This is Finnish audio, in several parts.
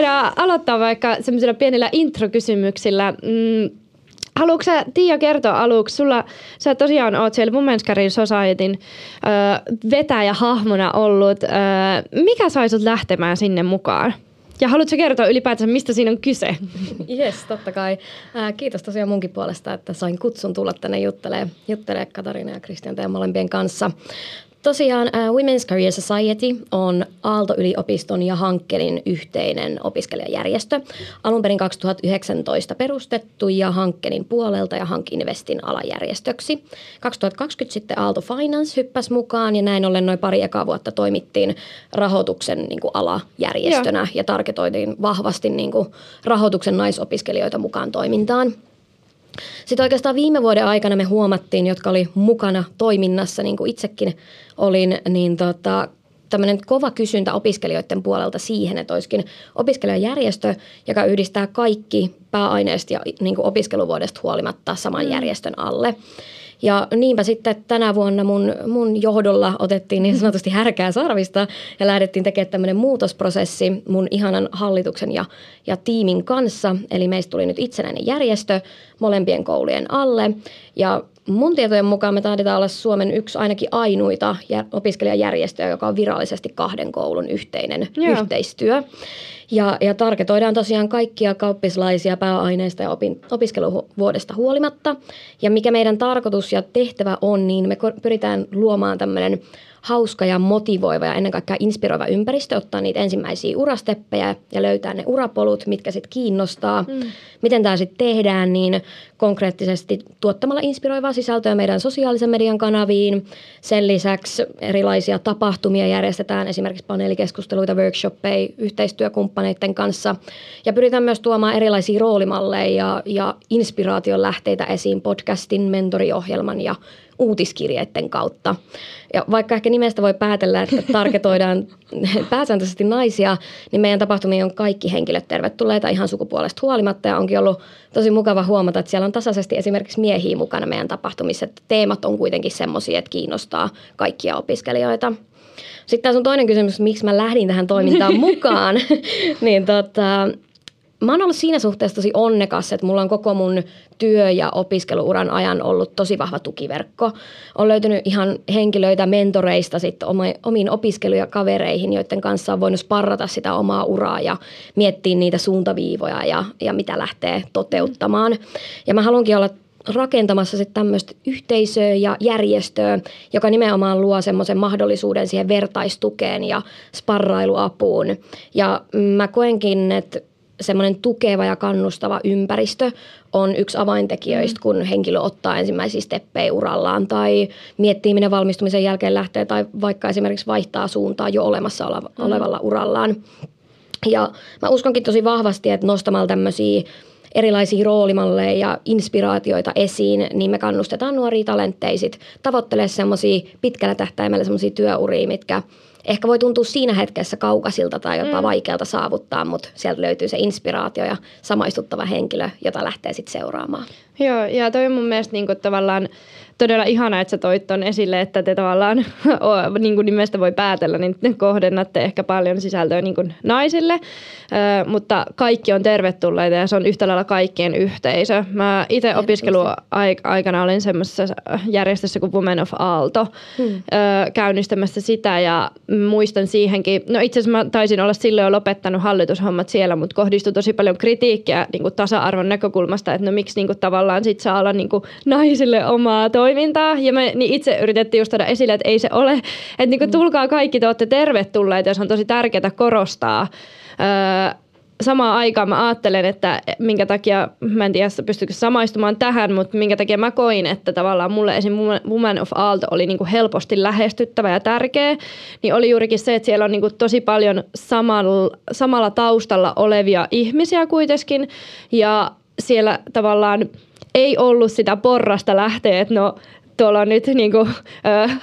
voidaan aloittaa vaikka semmoisilla pienillä intro-kysymyksillä. Haluatko sä, Tiia, kertoa aluksi? Sä tosiaan oot siellä Women's Career Societyn vetäjähahmona ollut. Mikä sai sut lähtemään sinne mukaan? Ja haluatko kertoa ylipäätään, mistä siinä on kyse? Jes, totta kai. Kiitos tosiaan munkin puolesta, että sain kutsun tulla tänne juttelee Katariina ja Kristian Teemalempien kanssa. Tosiaan Women's Career Society on Aalto-yliopiston ja Hankkelin yhteinen opiskelijajärjestö. Alun perin 2019 perustettu ja Hankkelin puolelta ja Hankinvestin alajärjestöksi. 2020 sitten Aalto Finance hyppäsi mukaan ja näin ollen noin pari ekaa vuotta toimittiin rahoituksen niin kuin alajärjestönä. Joo. Ja targetoitiin vahvasti niin kuin rahoituksen naisopiskelijoita mukaan toimintaan. Sitten oikeastaan viime vuoden aikana me huomattiin, jotka oli mukana toiminnassa, niin kuin itsekin olin, niin tämmöinen kova kysyntä opiskelijoiden puolelta siihen, että olisikin opiskelijajärjestö, joka yhdistää kaikki pääaineista ja niin kuin opiskeluvuodesta huolimatta saman järjestön alle. Ja niinpä sitten tänä vuonna mun johdolla otettiin niin sanotusti härkää sarvista ja lähdettiin tekemään tämmöinen muutosprosessi mun ihanan hallituksen ja tiimin kanssa. Eli meistä tuli nyt itsenäinen järjestö molempien koulujen alle ja mun tietojen mukaan me taidetaan olla Suomen yksi ainakin ainuita opiskelijajärjestöjä, joka on virallisesti kahden koulun yhteinen yhteistyö. Ja targetoidaan tosiaan kaikkia kauppislaisia pääaineista ja opiskeluvuodesta huolimatta. Ja mikä meidän tarkoitus ja tehtävä on, niin me pyritään luomaan tämmöinen hauska ja motivoiva ja ennen kaikkea inspiroiva ympäristö, ottaa niitä ensimmäisiä urasteppejä ja löytää ne urapolut, mitkä sitten kiinnostaa. Miten tämä sitten tehdään, niin konkreettisesti tuottamalla inspiroivaa sisältöä meidän sosiaalisen median kanaviin. Sen lisäksi erilaisia tapahtumia järjestetään, esimerkiksi paneelikeskusteluita, workshoppeja, yhteistyökumppaneiden kanssa. Ja pyritään myös tuomaan erilaisia roolimalleja ja inspiraation lähteitä esiin podcastin, mentoriohjelman ja uutiskirjeiden kautta. Ja vaikka ehkä nimestä voi päätellä, että targetoidaan pääsääntöisesti naisia, niin meidän tapahtumiin on kaikki henkilöt tervetulleita ihan sukupuolesta huolimatta. Ja onkin ollut tosi mukava huomata, että siellä on tasaisesti esimerkiksi miehiä mukana meidän tapahtumissa. Että teemat on kuitenkin semmoisia, että kiinnostaa kaikkia opiskelijoita. Sitten tässä on toinen kysymys, miksi mä lähdin tähän toimintaan mukaan. Mä oon ollut siinä suhteessa tosi onnekas, että mulla on koko mun työ- ja opiskeluuran ajan ollut tosi vahva tukiverkko. On löytynyt ihan henkilöitä mentoreista sitten omiin opiskelijakavereihin, joiden kanssa on voinut sparrata sitä omaa uraa ja miettiä niitä suuntaviivoja ja mitä lähtee toteuttamaan. Ja mä haluankin olla rakentamassa sitten tämmöistä yhteisöä ja järjestöä, joka nimenomaan luo semmoisen mahdollisuuden siihen vertaistukeen ja sparrailuapuun. Ja mä koenkin, että semmoinen tukeva ja kannustava ympäristö on yksi avaintekijöistä, kun henkilö ottaa ensimmäisiä steppejä urallaan tai miettii, minne valmistumisen jälkeen lähtee tai vaikka esimerkiksi vaihtaa suuntaa jo olemassa olevalla urallaan. Ja mä uskonkin tosi vahvasti, että nostamalla tämmöisiä erilaisia roolimalleja ja inspiraatioita esiin, niin me kannustetaan nuoria talentteja sitten tavoittelemaan semmoisia pitkällä tähtäimellä semmoisia työuria, mitkä ehkä voi tuntua siinä hetkessä kaukaisilta tai jopa vaikealta saavuttaa, mutta sieltä löytyy se inspiraatio ja samaistuttava henkilö, jota lähtee sitten seuraamaan. Joo, ja toi on mun mielestä niinku tavallaan todella ihanaa, että sä toit ton esille, että te tavallaan, niin kuin nimestä voi päätellä, niin te kohdennatte ehkä paljon sisältöä niin kuin naisille, mutta kaikki on tervetulleita ja se on yhtä lailla kaikkien yhteisö. Mä itse opiskeluaikana olin semmoisessa järjestössä kuin Women of Aalto käynnistämässä sitä ja muistan siihenkin, no itse asiassa mä taisin olla silloin jo lopettanut hallitushommat siellä, mutta kohdistui tosi paljon kritiikkiä niin kuin tasa-arvon näkökulmasta, että no miksi niin kuin tavallaan sit saa olla niin kuin naisille omaa toimintaa. Ja me niin itse yritettiin just tuoda esille, että ei se ole, että niin kuin tulkaa kaikki, te olette tervetulleita, ja se on tosi tärkeää korostaa. Samaan aikaan mä ajattelen, että minkä takia, mä en tiedä pystyykö samaistumaan tähän, mutta minkä takia mä koin, että tavallaan mulle esimerkiksi Women of Aalto oli niin kuin helposti lähestyttävä ja tärkeä, niin oli juurikin se, että siellä on niin kuin tosi paljon samalla taustalla olevia ihmisiä kuitenkin, ja siellä tavallaan ei ollut sitä porrasta lähteä, että no tuolla on nyt niin kuin,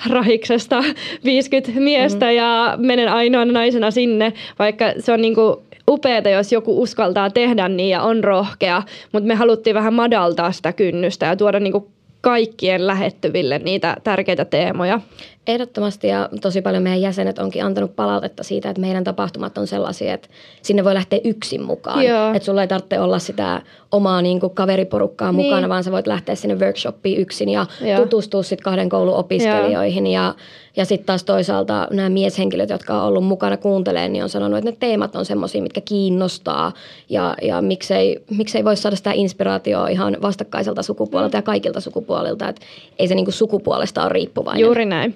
rahiksesta 50 miestä ja menen ainoana naisena sinne, vaikka se on niin kuin upeata, jos joku uskaltaa tehdä niin ja on rohkea, mutta me haluttiin vähän madaltaa sitä kynnystä ja tuoda niin kuin kaikkien lähettyville niitä tärkeitä teemoja. Ehdottomasti, ja tosi paljon meidän jäsenet onkin antanut palautetta siitä, että meidän tapahtumat on sellaisia, että sinne voi lähteä yksin mukaan. Joo. Että sulla ei tarvitse olla sitä omaa niin kuin kaveriporukkaa niin mukana, vaan sä voit lähteä sinne workshoppiin yksin ja joo, tutustua sitten 2 koulun opiskelijoihin. Ja sitten taas toisaalta nämä mieshenkilöt, jotka on ollut mukana kuuntelemaan, niin on sanonut, että ne teemat on semmoisia, mitkä kiinnostaa. Ja miksei voi saada sitä inspiraatiota ihan vastakkaiselta sukupuolelta ja kaikilta sukupuolilta. Että ei se niin kuin sukupuolesta ole riippuvainen. Juuri näin.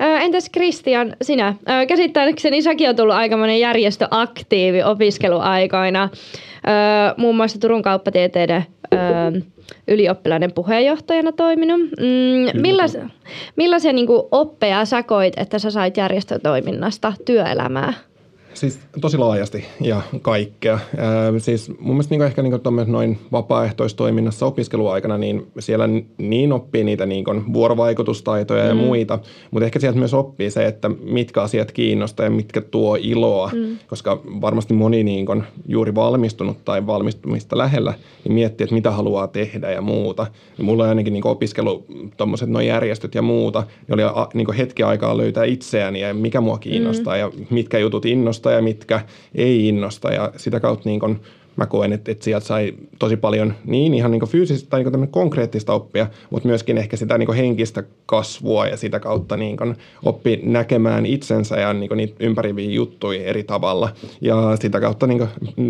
Entäs Kristian, sinä? Käsittääkseni säkin on tullut aikamoinen järjestöaktiivi opiskeluaikoina. Muun muassa Turun kauppatieteiden ylioppilainen puheenjohtajana toiminut. Millaisia niin kuin oppeja sä koit, että sä sait järjestötoiminnasta työelämää? Siis tosi laajasti ja kaikkea. Siis mun mielestä niin ehkä niin noin vapaaehtoistoiminnassa opiskeluaikana, niin siellä niin oppii niitä niin vuorovaikutustaitoja ja muita, mutta ehkä sieltä myös oppii se, että mitkä asiat kiinnostaa ja mitkä tuo iloa, koska varmasti moni niin juuri valmistunut tai valmistumista lähellä niin miettii, että mitä haluaa tehdä ja muuta. Mulla on ainakin niin opiskelu, tommoset noin järjestöt ja muuta, ne oli niin hetki aikaa löytää itseäni ja mikä mua kiinnostaa ja mitkä jutut innostaa ja mitkä ei innosta, ja sitä kautta niin kun mä koen, että sieltä sai tosi paljon niin ihan niin kun fyysistä tai niin kun konkreettista oppia, mutta myöskin ehkä sitä niin kun henkistä kasvua ja sitä kautta niin kun oppi näkemään itsensä ja niin kun niitä ympäriviä juttuja eri tavalla, ja sitä kautta niin kun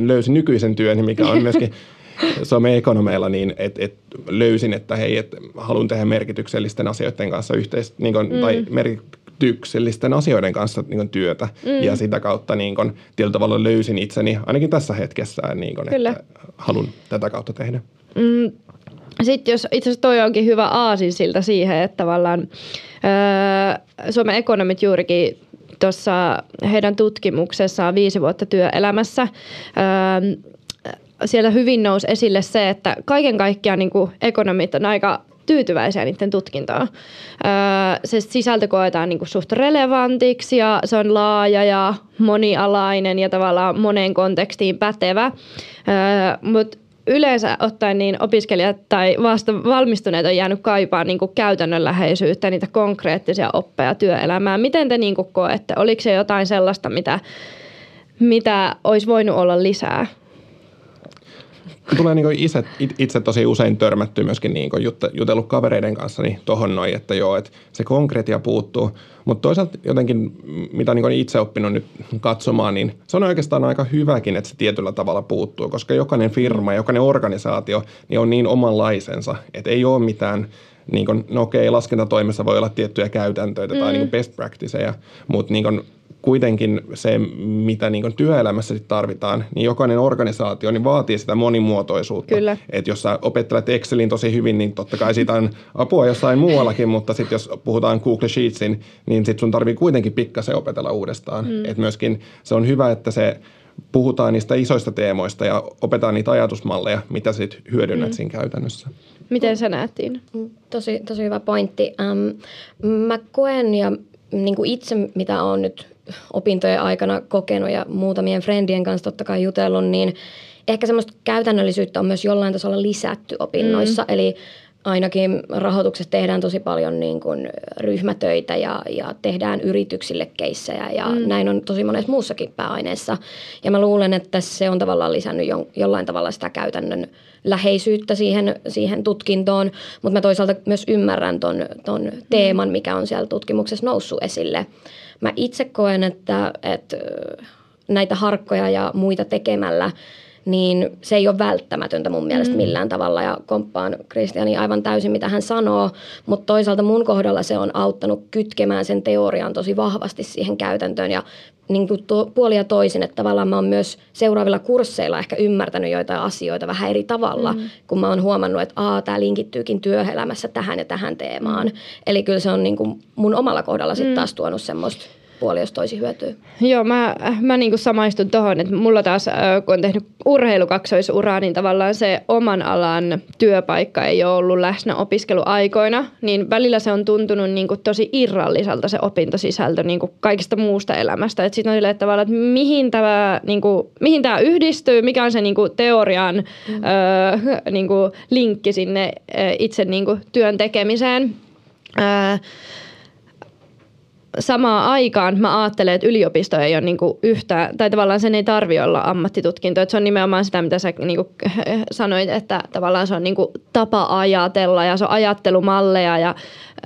löysin nykyisen työn, mikä on myöskin Suomen ekonomeilla, niin löysin, että hei, että haluan tehdä merkityksellisten asioiden kanssa niin kun, tai merkityksellisten asioiden kanssa niin kuin työtä, ja sitä kautta niin kuin, tietyllä tavalla löysin itseni ainakin tässä hetkessä, niin kuin, että haluan tätä kautta tehdä. Sitten jos itse asiassa toi onkin hyvä aasinsilta siihen, että tavallaan Suomen ekonomit juurikin tuossa heidän tutkimuksessaan 5 vuotta työelämässä siellä hyvin nousi esille se, että kaiken kaikkiaan niin kuin ekonomit on aika tyytyväisiä niiden tutkintoon. Se sisältö koetaan niin kuin suht relevantiksi ja se on laaja ja monialainen ja tavallaan moneen kontekstiin pätevä. Mutta yleensä ottaen niin opiskelijat tai vasta valmistuneet on jäänyt kaipaamaan niin kuin käytännönläheisyyttä, niitä konkreettisia oppeja työelämään. Miten te niin kuin koette? Oliko se jotain sellaista, mitä olisi voinut olla lisää? Tulee niin itse tosi usein törmättyä myöskin niin jutellut kavereiden kanssa niin tohon noin, että joo, että se konkretia puuttuu. Mutta toisaalta jotenkin, mitä niin itse oppinut nyt katsomaan, niin se on oikeastaan aika hyväkin, että se tietyllä tavalla puuttuu, koska jokainen firma, jokainen organisaatio niin on niin omanlaisensa, että ei ole mitään, niin kuin, no okei, laskentatoimessa voi olla tiettyjä käytäntöitä tai niin best practiceja, mutta niin kuitenkin se, mitä niin työelämässä tarvitaan, niin jokainen organisaatio niin vaatii sitä monimuotoisuutta. Kyllä. Et jos sä opettelet Excelin tosi hyvin, niin totta kai siitä on apua jossain muuallakin, mutta sitten jos puhutaan Google Sheetsin, niin sitten sun tarvii kuitenkin pikkasen opetella uudestaan. Et myöskin se on hyvä, että se puhutaan niistä isoista teemoista ja opetaan niitä ajatusmalleja, mitä sitten hyödynnät siinä käytännössä. Miten sä näet, Tiina? Tosi hyvä pointti. Mä koen ja niin kuin itse, mitä olen nyt opintojen aikana kokenut ja muutamien friendien kanssa totta kai jutellut, niin ehkä semmoista käytännöllisyyttä on myös jollain tasolla lisätty opinnoissa. Eli ainakin rahoituksessa tehdään tosi paljon niin kuin ryhmätöitä ja tehdään yrityksille keissejä ja näin on tosi monessa muussakin pääaineessa. Ja mä luulen, että se on tavallaan lisännyt jollain tavalla sitä käytännön läheisyyttä siihen tutkintoon, mutta mä toisaalta myös ymmärrän ton teeman, mikä on siellä tutkimuksessa noussut esille. Mä itse koen, että näitä harkkoja ja muita tekemällä, niin se ei ole välttämätöntä mun mielestä millään tavalla, ja komppaan Kristiania aivan täysin, mitä hän sanoo, mutta toisaalta mun kohdalla se on auttanut kytkemään sen teorian tosi vahvasti siihen käytäntöön, ja niin kuin puolia toisin, että tavallaan mä oon myös seuraavilla kursseilla ehkä ymmärtänyt joitain asioita vähän eri tavalla, kun mä oon huomannut, että tää linkittyykin työelämässä tähän ja tähän teemaan. Eli kyllä se on niin kuin mun omalla kohdalla sitten taas tuonut semmoista puoli, jos toisi hyötyä. Joo, mä niin kuin samaistun tuohon, että mulla taas, kun on tehnyt urheilukaksoisuraa, niin tavallaan se oman alan työpaikka ei ole ollut läsnä opiskeluaikoina, niin välillä se on tuntunut niin kuin tosi irralliselta se opintosisältö niin kuin kaikesta muusta elämästä. Että sitten on silleen tavallaan, että mihin tämä yhdistyy, mikä on se niin kuin teorian niin kuin linkki sinne itse niin kuin työn tekemiseen. samaan aikaan mä ajattelen, että yliopisto ei ole niinku yhtään, tai tavallaan sen ei tarvitse olla ammattitutkinto. Että se on nimenomaan sitä, mitä sä niinku sanoit, että tavallaan se on niinku tapa ajatella ja se on ajattelumalleja. Ja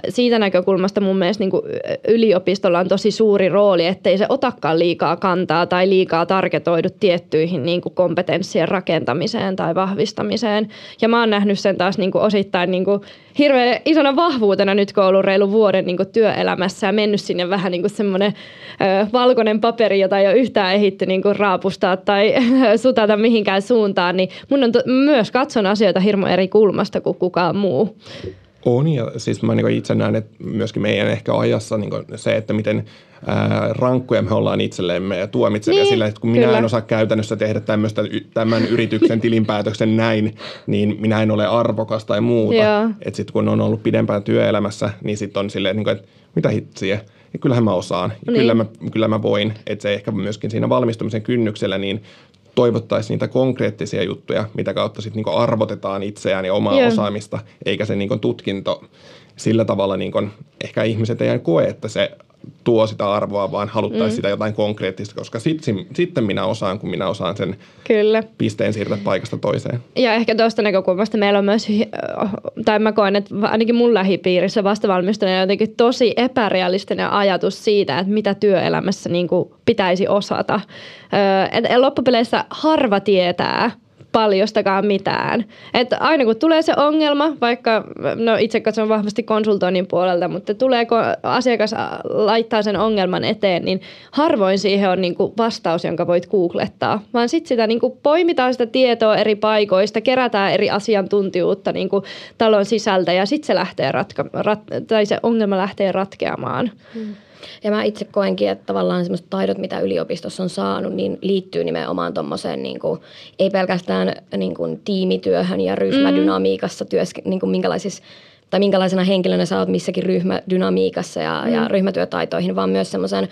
siitä näkökulmasta mun mielestä niinku yliopistolla on tosi suuri rooli, ettei se otakaan liikaa kantaa tai liikaa targetoidu tiettyihin niinku kompetenssien rakentamiseen tai vahvistamiseen. Ja mä oon nähnyt sen taas niinku osittain niinku hirveän isona vahvuutena nyt, kun on ollut reilun vuoden niinku työelämässä ja mennyt sinne vähän niin kuin semmoinen valkoinen paperi, jota ei ole yhtään ehitty niin kuin raapustaa tai sutata mihinkään suuntaan, niin mun on myös katson asioita hirmu eri kulmasta kuin kukaan muu. On, ja siis mä niin itse näen, että myöskin meidän ehkä ajassa niin se, että miten rankkuja me ollaan itsellemme ja tuomitsevia niin, sillä, että kun minä kyllä en osaa käytännössä tehdä tämän yrityksen tilinpäätöksen näin, niin minä en ole arvokas tai muuta. Että sitten kun on ollut pidempään työelämässä, niin sitten on silleen, että mitä hitsiä, ja kyllähän mä osaan, ja niin, kyllä mä voin. Että se ehkä myöskin siinä valmistumisen kynnyksellä niin toivottaisiin niitä konkreettisia juttuja, mitä kautta sitten niinku arvotetaan itseään ja omaa osaamista, eikä se niinku tutkinto sillä tavalla, niinku, ehkä ihmiset eivät koe, että se tuo sitä arvoa, vaan haluttaisiin sitä jotain konkreettista, koska sitten minä osaan, kun minä osaan sen kyllä pisteen siirtää paikasta toiseen. Ja ehkä tuosta näkökulmasta meillä on myös, tai mä koen, että ainakin mun lähipiirissä vastavalmistuneena on jotenkin tosi epärealistinen ajatus siitä, että mitä työelämässä niin kuin pitäisi osata. Että loppupeleissä harva tietää paljostakaan mitään. Että aina kun tulee se ongelma, vaikka no itse katson vahvasti konsultoinnin puolelta, mutta tuleeko asiakas laittaa sen ongelman eteen, niin harvoin siihen on niinku vastaus, jonka voit googlettaa. Vaan sitten sitä niinku poimitaan sitä tietoa eri paikoista, kerätään eri asiantuntijuutta niinku talon sisältä ja sitten se lähtee se ongelma lähtee ratkeamaan. Hmm. Ja mä itse koenkin, että tavallaan semmoiset taidot, mitä yliopistossa on saanut, niin liittyy nimenomaan tommoseen, niin kuin, ei pelkästään niin kuin, tiimityöhön ja ryhmädynamiikassa, niin kuin, minkälaisena henkilönä sä oot missäkin ryhmädynamiikassa ja ryhmätyötaitoihin, vaan myös semmoiseen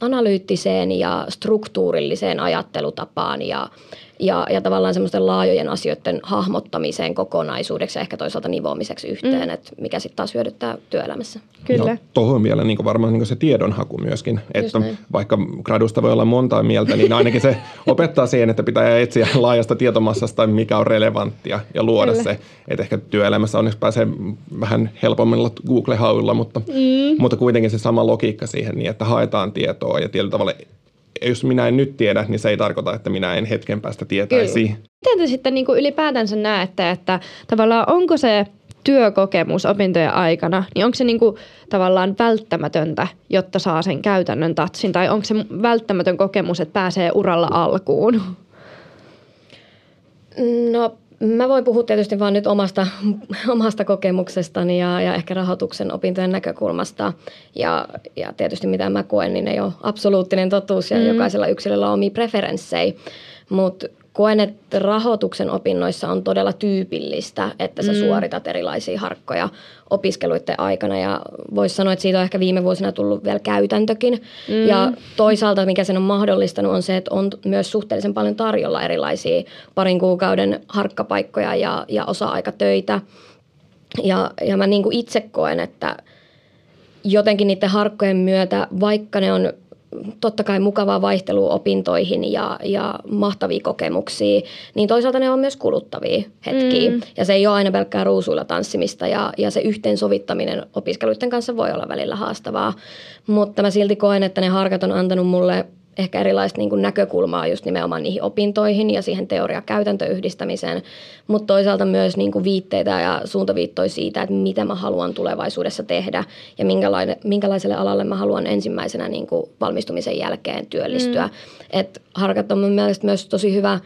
analyyttiseen ja struktuurilliseen ajattelutapaan ja tavallaan semmoisten laajojen asioiden hahmottamiseen kokonaisuudeksi ja ehkä toisaalta nivoamiseksi yhteen, että mikä sitten taas hyödyttää työelämässä. Kyllä. Tuohon vielä niin varmaan niin se tiedonhaku myöskin, että vaikka gradusta voi olla montaa mieltä, niin ainakin se opettaa siihen, että pitää etsiä laajasta tietomassasta, mikä on relevanttia ja luoda kyllä se, että ehkä työelämässä onneksi pääsee vähän helpommilla Google-hauilla, mutta kuitenkin se sama logiikka siihen, niin että haetaan tietoa ja tietyllä tavalla jos minä en nyt tiedä, niin se ei tarkoita, että minä en hetken päästä tietäisi. Kyllä. Miten te sitten niin kuin ylipäätänsä näette, että tavallaan onko se työkokemus opintojen aikana, niin onko se niin kuin tavallaan välttämätöntä, jotta saa sen käytännön tatsin? Tai onko se välttämätön kokemus, että pääsee uralla alkuun? No mä voin puhua tietysti vaan nyt omasta kokemuksestani ja ehkä rahoituksen opintojen näkökulmasta. Ja tietysti mitä mä koen, niin ei ole absoluuttinen totuus ja jokaisella yksilöllä on omia preferenssejä. Mutta koen, että rahoituksen opinnoissa on todella tyypillistä, että sä suoritat erilaisia harkkoja opiskeluiden aikana. Ja voisi sanoa, että siitä on ehkä viime vuosina tullut vielä käytäntökin. Ja toisaalta, mikä sen on mahdollistanut, on se, että on myös suhteellisen paljon tarjolla erilaisia parin kuukauden harkkapaikkoja ja osa-aikatöitä. Ja mä niin kuin itse koen, että jotenkin niiden harkkojen myötä, vaikka ne on totta kai mukavaa vaihtelua opintoihin ja mahtavia kokemuksia, niin toisaalta ne on myös kuluttavia hetkiä. Ja se ei ole aina pelkkää ruusuilla tanssimista ja se yhteensovittaminen opiskeluiden kanssa voi olla välillä haastavaa. Mutta mä silti koen, että ne harkat on antanut mulle ehkä erilaista niin kuin näkökulmaa just nimenomaan niihin opintoihin ja siihen teoria-käytäntöyhdistämiseen, mutta toisaalta myös niin kuin viitteitä ja suuntaviittoja siitä, että mitä mä haluan tulevaisuudessa tehdä ja minkälaiselle alalle mä haluan ensimmäisenä niin kuin valmistumisen jälkeen työllistyä. Et harkat on mun mielestä myös tosi hyvä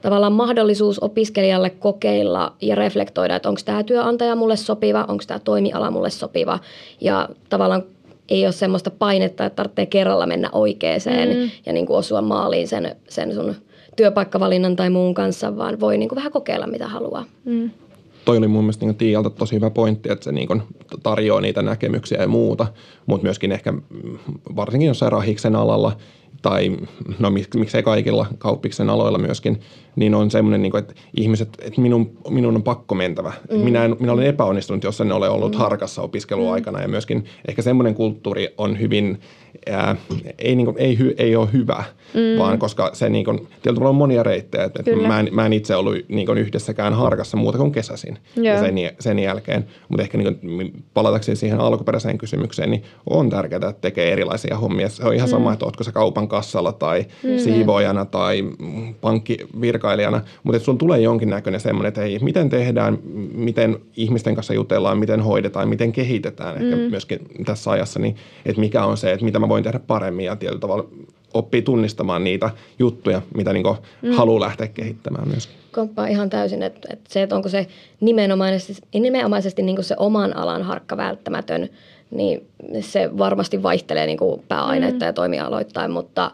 tavallaan mahdollisuus opiskelijalle kokeilla ja reflektoida, että onko tämä työnantaja mulle sopiva, onko tämä toimiala mulle sopiva ja tavallaan ei ole semmoista painetta, että tarvitsee kerralla mennä oikeeseen ja niin kuin osua maaliin sen sun työpaikkavalinnan tai muun kanssa, vaan voi niin kuin vähän kokeilla mitä haluaa. toi oli mun mielestä niin Tiialta tosi hyvä pointti, että se niin tarjoaa niitä näkemyksiä ja muuta, mutta myöskin ehkä varsinkin jossain rahiksen alalla tai no miksei kaikilla kauppiksen aloilla myöskin, niin on semmoinen, niin että ihmiset, että minun on pakko mentävä. Mm. Minä olen epäonnistunut, jos en ole ollut harkassa opiskeluaikana ja myöskin ehkä semmoinen kulttuuri on hyvin, ei ole hyvä, vaan koska se niin kuin, tietyllä on monia reittejä, että mä en itse ollut niin yhdessäkään harkassa muuta kuin kesäisin ja sen jälkeen, mutta ehkä niin palatakseni siihen alkuperäiseen kysymykseen, niin on tärkeää, että tekee erilaisia hommia. Se on ihan sama, että ootko sä kaupan kassalla tai siivoojana tai pankkivirkailijana, mutta että sulla tulee jonkinnäköinen semmoinen, että hei, miten tehdään, miten ihmisten kanssa jutellaan, miten hoidetaan, miten kehitetään ehkä myöskin tässä ajassa, niin että mikä on se, että mitä mä voin tehdä paremmin ja tietyllä tavalla oppii tunnistamaan niitä juttuja, mitä niin haluaa lähteä kehittämään myöskin. Komppaan ihan täysin, että se, että onko se nimenomaisesti niin se oman alan harkka välttämätön, niin se varmasti vaihtelee niin pääaineita ja toimialoittain, mutta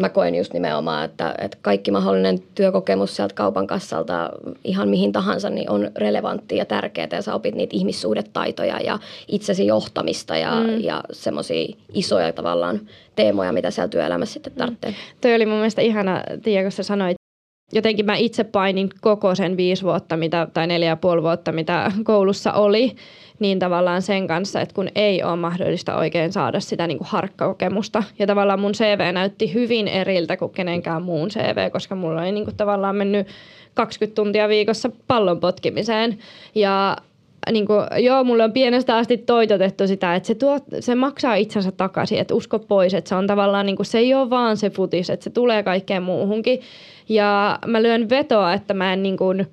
mä koen just nimenomaan, että kaikki mahdollinen työkokemus sieltä kaupan kassalta ihan mihin tahansa niin on relevanttia ja tärkeää ja sä opit niitä ihmissuhdetaitoja ja itsesi johtamista ja semmoisia isoja tavallaan teemoja, mitä siellä työelämässä sitten tarvitsee. Toi oli mun mielestä ihana, Tiia, kun sä sanoit. Jotenkin mä itse painin koko sen 5 vuotta tai 4,5 vuotta, mitä koulussa oli, niin tavallaan sen kanssa, että kun ei ole mahdollista oikein saada sitä niin kuin harkkakokemusta. Ja tavallaan mun CV näytti hyvin eriltä kuin kenenkään muun CV, koska mulla oli niin kuin tavallaan mennyt 20 tuntia viikossa pallon potkimiseen. Ja niin kuin, mulle on pienestä asti toitotettu sitä, että se maksaa itsensä takaisin, että usko pois, että se on tavallaan niin kuin, se ei ole vaan se futis, että se tulee kaikkeen muuhunkin. Ja mä lyön vetoa, että mä en niin kuin,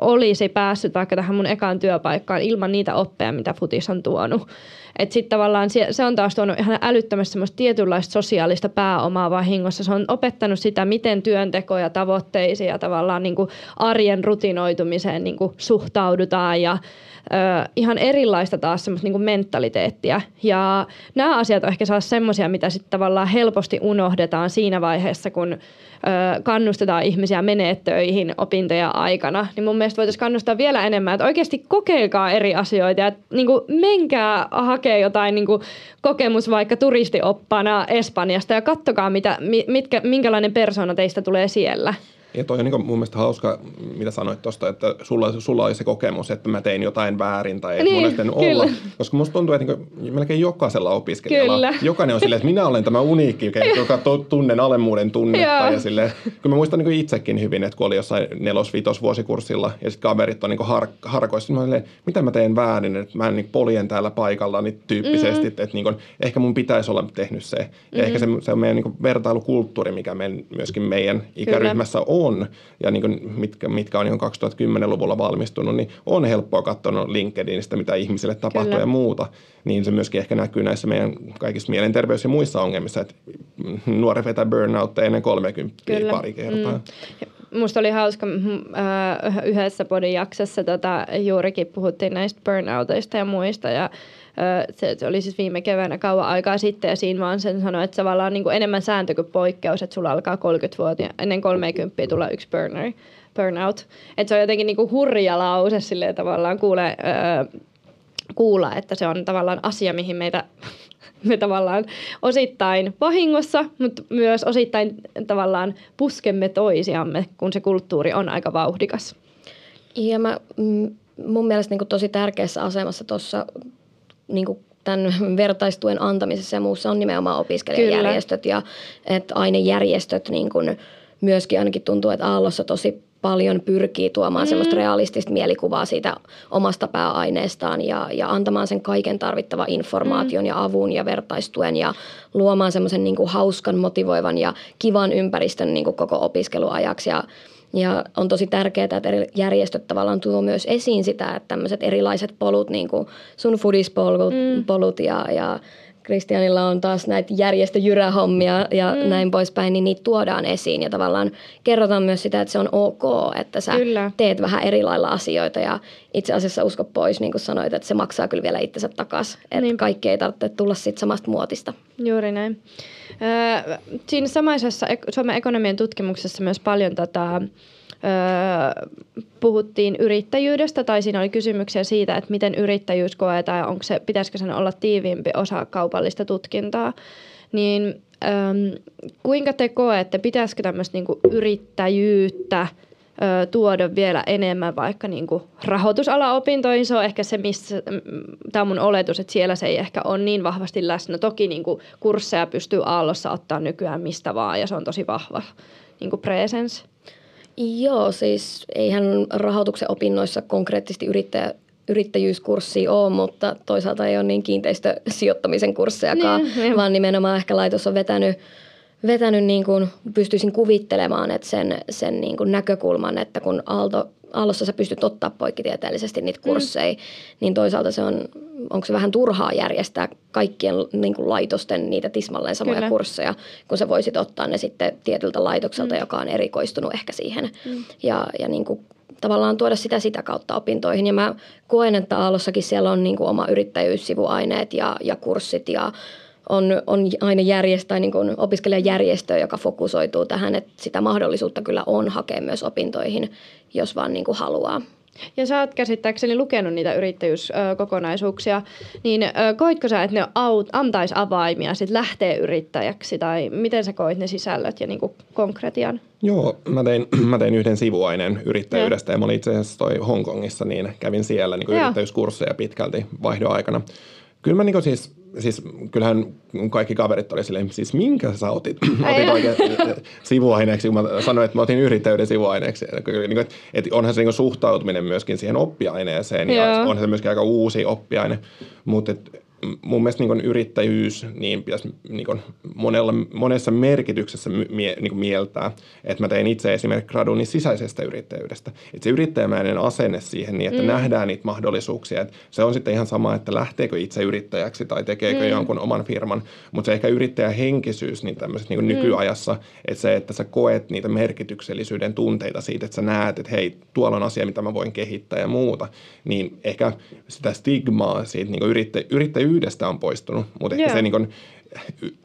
olisi päässyt vaikka tähän mun ekaan työpaikkaan ilman niitä oppeja, mitä futis on tuonut. Että sitten tavallaan se on taas tuonut ihan älyttömästi semmoista tietynlaista sosiaalista pääomaa vahingossa. Se on opettanut sitä, miten työntekoja, tavoitteisiin ja tavallaan niin kuin arjen rutinoitumiseen niin kuin suhtaudutaan ja ihan erilaista taas semmoista niin kuin mentaliteettiä. Ja nämä asiat on ehkä semmoisia, mitä sitten tavallaan helposti unohdetaan siinä vaiheessa, kun kannustetaan ihmisiä menee töihin opintoja aikana. Niin mun mielestä voitaisiin kannustaa vielä enemmän, että oikeasti kokeilkaa eri asioita ja niin kuin menkää hakee jotain niin kuin kokemus vaikka turistioppana Espanjasta ja katsokaa, minkälainen persoona teistä tulee siellä. Ja toi on niin mun mielestä hauska, mitä sanoit tuosta, että sulla oli se kokemus, että mä tein jotain väärin tai niin, monesti en olla. Koska musta tuntuu, että niin melkein jokaisella opiskelijalla, jokainen on silleen, että minä olen tämä uniikki, joka tunnen alemmuuden tunnetta. Ja silleen, kun mä muistan niin itsekin hyvin, että kun oli jossain 4-5 vuosikurssilla ja sitten kaverit on niin harkoissa, niin silleen, mitä mä teen väärin, että mä en niin poljen täällä paikalla niin tyyppisesti, että niin kuin, ehkä mun pitäisi olla tehnyt se. Ja ehkä se on meidän niin vertailukulttuuri, mikä myöskin meidän ikäryhmässä on. Ja niin kuin mitkä on niin 2010-luvulla valmistunut, niin on helppoa katsoa LinkedInistä, mitä ihmisille tapahtuu ja muuta. Niin se myöskin ehkä näkyy näissä meidän kaikissa mielenterveys- ja muissa ongelmissa, että nuori vetää burnoutta ennen 30 pari kertaa. Musta oli hauska, yhdessä podin jaksossa juurikin puhuttiin näistä burnouteista ja muista ja se oli siis viime keväänä kauan aikaa sitten ja siinä vaan sen sanoi, että tavallaan niin kuin enemmän sääntö kuin poikkeus, että sulla alkaa 30-vuotiaana ennen 30 tulla yksi burnout. Että se on jotenkin niin kuin hurja lause silleen tavallaan kuulla, että se on tavallaan asia, mihin me tavallaan osittain vahingossa, mutta myös osittain tavallaan puskemme toisiamme, kun se kulttuuri on aika vauhdikas. Ja mä mun mielestä niin kuin tosi tärkeässä asemassa tuossa niin kuin tämän vertaistuen antamisessa ja muussa on nimenomaan opiskelijajärjestöt ja että ainejärjestöt niin kuin myöskin ainakin tuntuu, että Aallossa tosi paljon pyrkii tuomaan semmoista realistista mielikuvaa siitä omasta pääaineestaan ja antamaan sen kaiken tarvittavan informaation ja avun ja vertaistuen ja luomaan semmoisen niin kuin hauskan, motivoivan ja kivan ympäristön niin kuin koko opiskeluajaksi. Ja on tosi tärkeää, että eri järjestöt tavallaan tuo myös esiin sitä, että tämmöiset erilaiset polut, niin kuin sun foodies-polut ja Kristianilla on taas näitä järjestöjyrähommia ja näin poispäin, niin niitä tuodaan esiin ja tavallaan kerrotaan myös sitä, että se on ok, että sä teet vähän eri lailla asioita ja itse asiassa usko pois, niin kuin sanoit, että se maksaa kyllä vielä itsensä takaisin, että kaikki ei tarvitse tulla siitä samasta muotista. Juuri näin. Siinä samaisessa Suomen ekonomien tutkimuksessa myös paljon puhuttiin yrittäjyydestä, tai siinä oli kysymyksiä siitä, että miten yrittäjyys koetaan ja onko se, pitäisikö sen olla tiiviimpi osa kaupallista tutkintaa. Niin kuinka te koette, pitäisikö tämmöistä niinku yrittäjyyttä tuoda vielä enemmän vaikka niinku rahoitusalaopintoihin? Se on ehkä se, missä tämä on mun oletus, että siellä se ei ehkä ole niin vahvasti läsnä. Toki niinku kursseja pystyy Aallossa ottaa nykyään mistä vaan ja se on tosi vahva niinku presence. Joo, siis eihän rahoituksen opinnoissa konkreettisesti yrittäjyyskurssia ole, mutta toisaalta ei ole niin kiinteistösijoittamisen kurssejakaan, vaan nimenomaan ehkä laitos on vetänyt niin kuin pystyisin kuvittelemaan, että sen niin kuin näkökulman, että kun Aallossa sä pystyt ottaa poikkitieteellisesti niitä kursseja, niin toisaalta se on, onko se vähän turhaa järjestää kaikkien niin kuin laitosten niitä tismalleen samoja Kyllä. kursseja, kun sä voisit ottaa ne sitten tietyltä laitokselta, joka on erikoistunut ehkä siihen ja niin kuin tavallaan tuoda sitä kautta opintoihin. Ja mä koen, että Aallossakin siellä on niin kuin oma yrittäjyyssivuaineet ja kurssit ja on aina niin kuin opiskelijajärjestö, joka fokusoituu tähän, että sitä mahdollisuutta kyllä on hakea myös opintoihin, jos vaan niin kuin haluaa. Ja sä oot käsittääkseni lukenut niitä yrittäjyyskokonaisuuksia, niin koitko sä, että ne antaisi avaimia sitten lähteä yrittäjäksi, tai miten sä koit ne sisällöt ja niin kuin konkretian? Joo, mä tein yhden sivuaineen yrittäjyydestä ja mä olin itse asiassa toi Hongkongissa, niin kävin siellä niin kuin yrittäjyyskursseja pitkälti vaihdon aikana. Kyllä mä niin siis kyllähän kaikki kaverit oli silleen, siis minkä sä otit oikein sivuaineeksi, kun mä sanoin, että mä otin yrittäjyyden sivuaineeksi. Niin että onhan se niin suhtautuminen myöskin siihen oppiaineeseen ja onhan se myöskin aika uusi oppiaine, mutta mun mielestä niin yrittäjyys niin pitäisi niin monessa merkityksessä niin mieltää, että mä tein itse esimerkiksi graduni sisäisestä yrittäjyydestä. Että se yrittäjämäinen asenne siihen, niin että nähdään niitä mahdollisuuksia. Että se on sitten ihan sama, että lähteekö itse yrittäjäksi tai tekeekö jonkun oman firman, mutta se ehkä yrittäjähenkisyys niin tämmöisessä niin nykyajassa, että se, että sä koet niitä merkityksellisyyden tunteita siitä, että sä näet, että hei, tuolla on asia, mitä mä voin kehittää ja muuta, niin ehkä sitä stigmaa siitä niin yrittäjyydestä on poistunut, mutta ehkä se niin kun,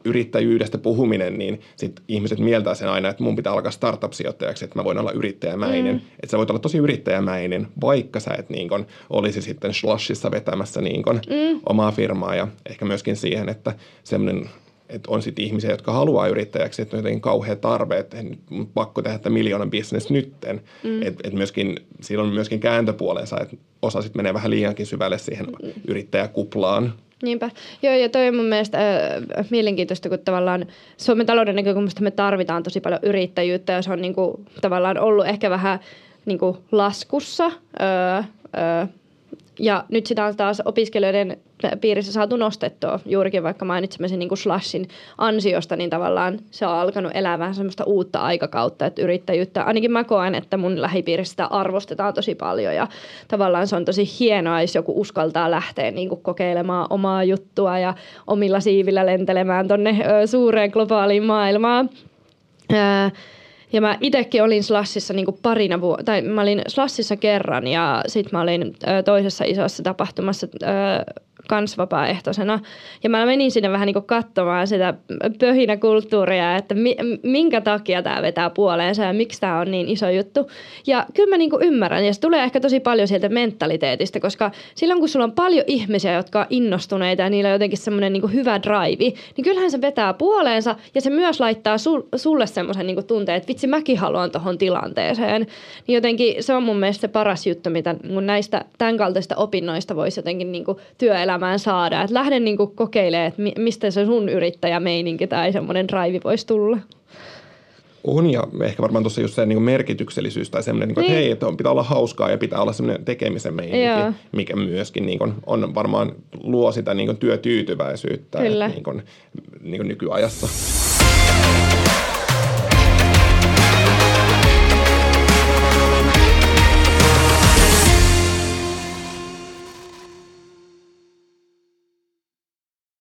yrittäjyydestä puhuminen, niin sit ihmiset mieltää sen aina, että mun pitää alkaa startup-sijoittajaksi, että mä voin olla yrittäjämäinen. Että sä voit olla tosi yrittäjämäinen, vaikka sä et niin kun, olisi sitten Slushissa vetämässä niin kun, omaa firmaa ja ehkä myöskin siihen, että semmoinen että on sitten ihmisiä, jotka haluaa yrittäjäksi, että on jotenkin kauhea tarve, että pakko tehdä tämä miljoonan business nytten. Et myöskin, siinä on myöskin kääntöpuolensa, että osa sitten menee vähän liiankin syvälle siihen yrittäjäkuplaan. Niinpä. Joo, ja toi on mun mielestä mielenkiintoista, kun tavallaan Suomen talouden näkökulmasta me tarvitaan tosi paljon yrittäjyyttä, ja se on niinku, tavallaan ollut ehkä vähän niinku, laskussa. Ja nyt sitä on taas opiskelijoiden piirissä saatu nostettua, juurikin vaikka mainitsemisen niin kuin Slushin ansiosta, niin tavallaan se on alkanut elää vähän semmoista uutta aikakautta, että yrittäjyyttä, ainakin mä koen, että mun lähipiirissä sitä arvostetaan tosi paljon ja tavallaan se on tosi hienoa, jos joku uskaltaa lähteä niin kuin kokeilemaan omaa juttua ja omilla siivillä lentelemään tonne suureen globaaliin maailmaan. Ja mä itsekin olin Slushissa niinku tai mä olin Slushissa kerran ja sit mä olin toisessa isossa tapahtumassa kans vapaaehtoisena. Ja mä menin sinne vähän niinku katsomaan sitä pöhinäkulttuuria, että minkä takia tää vetää puoleensa ja miksi tää on niin iso juttu. Ja kyllä mä niinku ymmärrän ja se tulee ehkä tosi paljon sieltä mentaliteetistä, koska silloin kun sulla on paljon ihmisiä, jotka on innostuneita ja niillä on jotenkin semmoinen niinku hyvä drive, niin kyllähän se vetää puoleensa ja se myös laittaa sulle semmoisen niinku tunteen, että vitsi mäkin haluan tohon tilanteeseen. Niin jotenkin se on mun mielestä se paras juttu, mitä näistä tämän kaltaisista opinnoista voisi jotenkin niinku työelämään saada. Et lähden niinku kokeilemaan, että mistä se sun yrittäjämeininki tai semmoinen drive voisi tulla. On ja ehkä varmaan tuossa just se niin kuin merkityksellisyys tai semmoinen, niin. Että hei, että pitää olla hauskaa ja pitää olla semmoinen tekemisen meininki, mikä myöskin niin kuin, on varmaan luo sitä niin kuin, työtyytyväisyyttä niin kuin nykyajassa.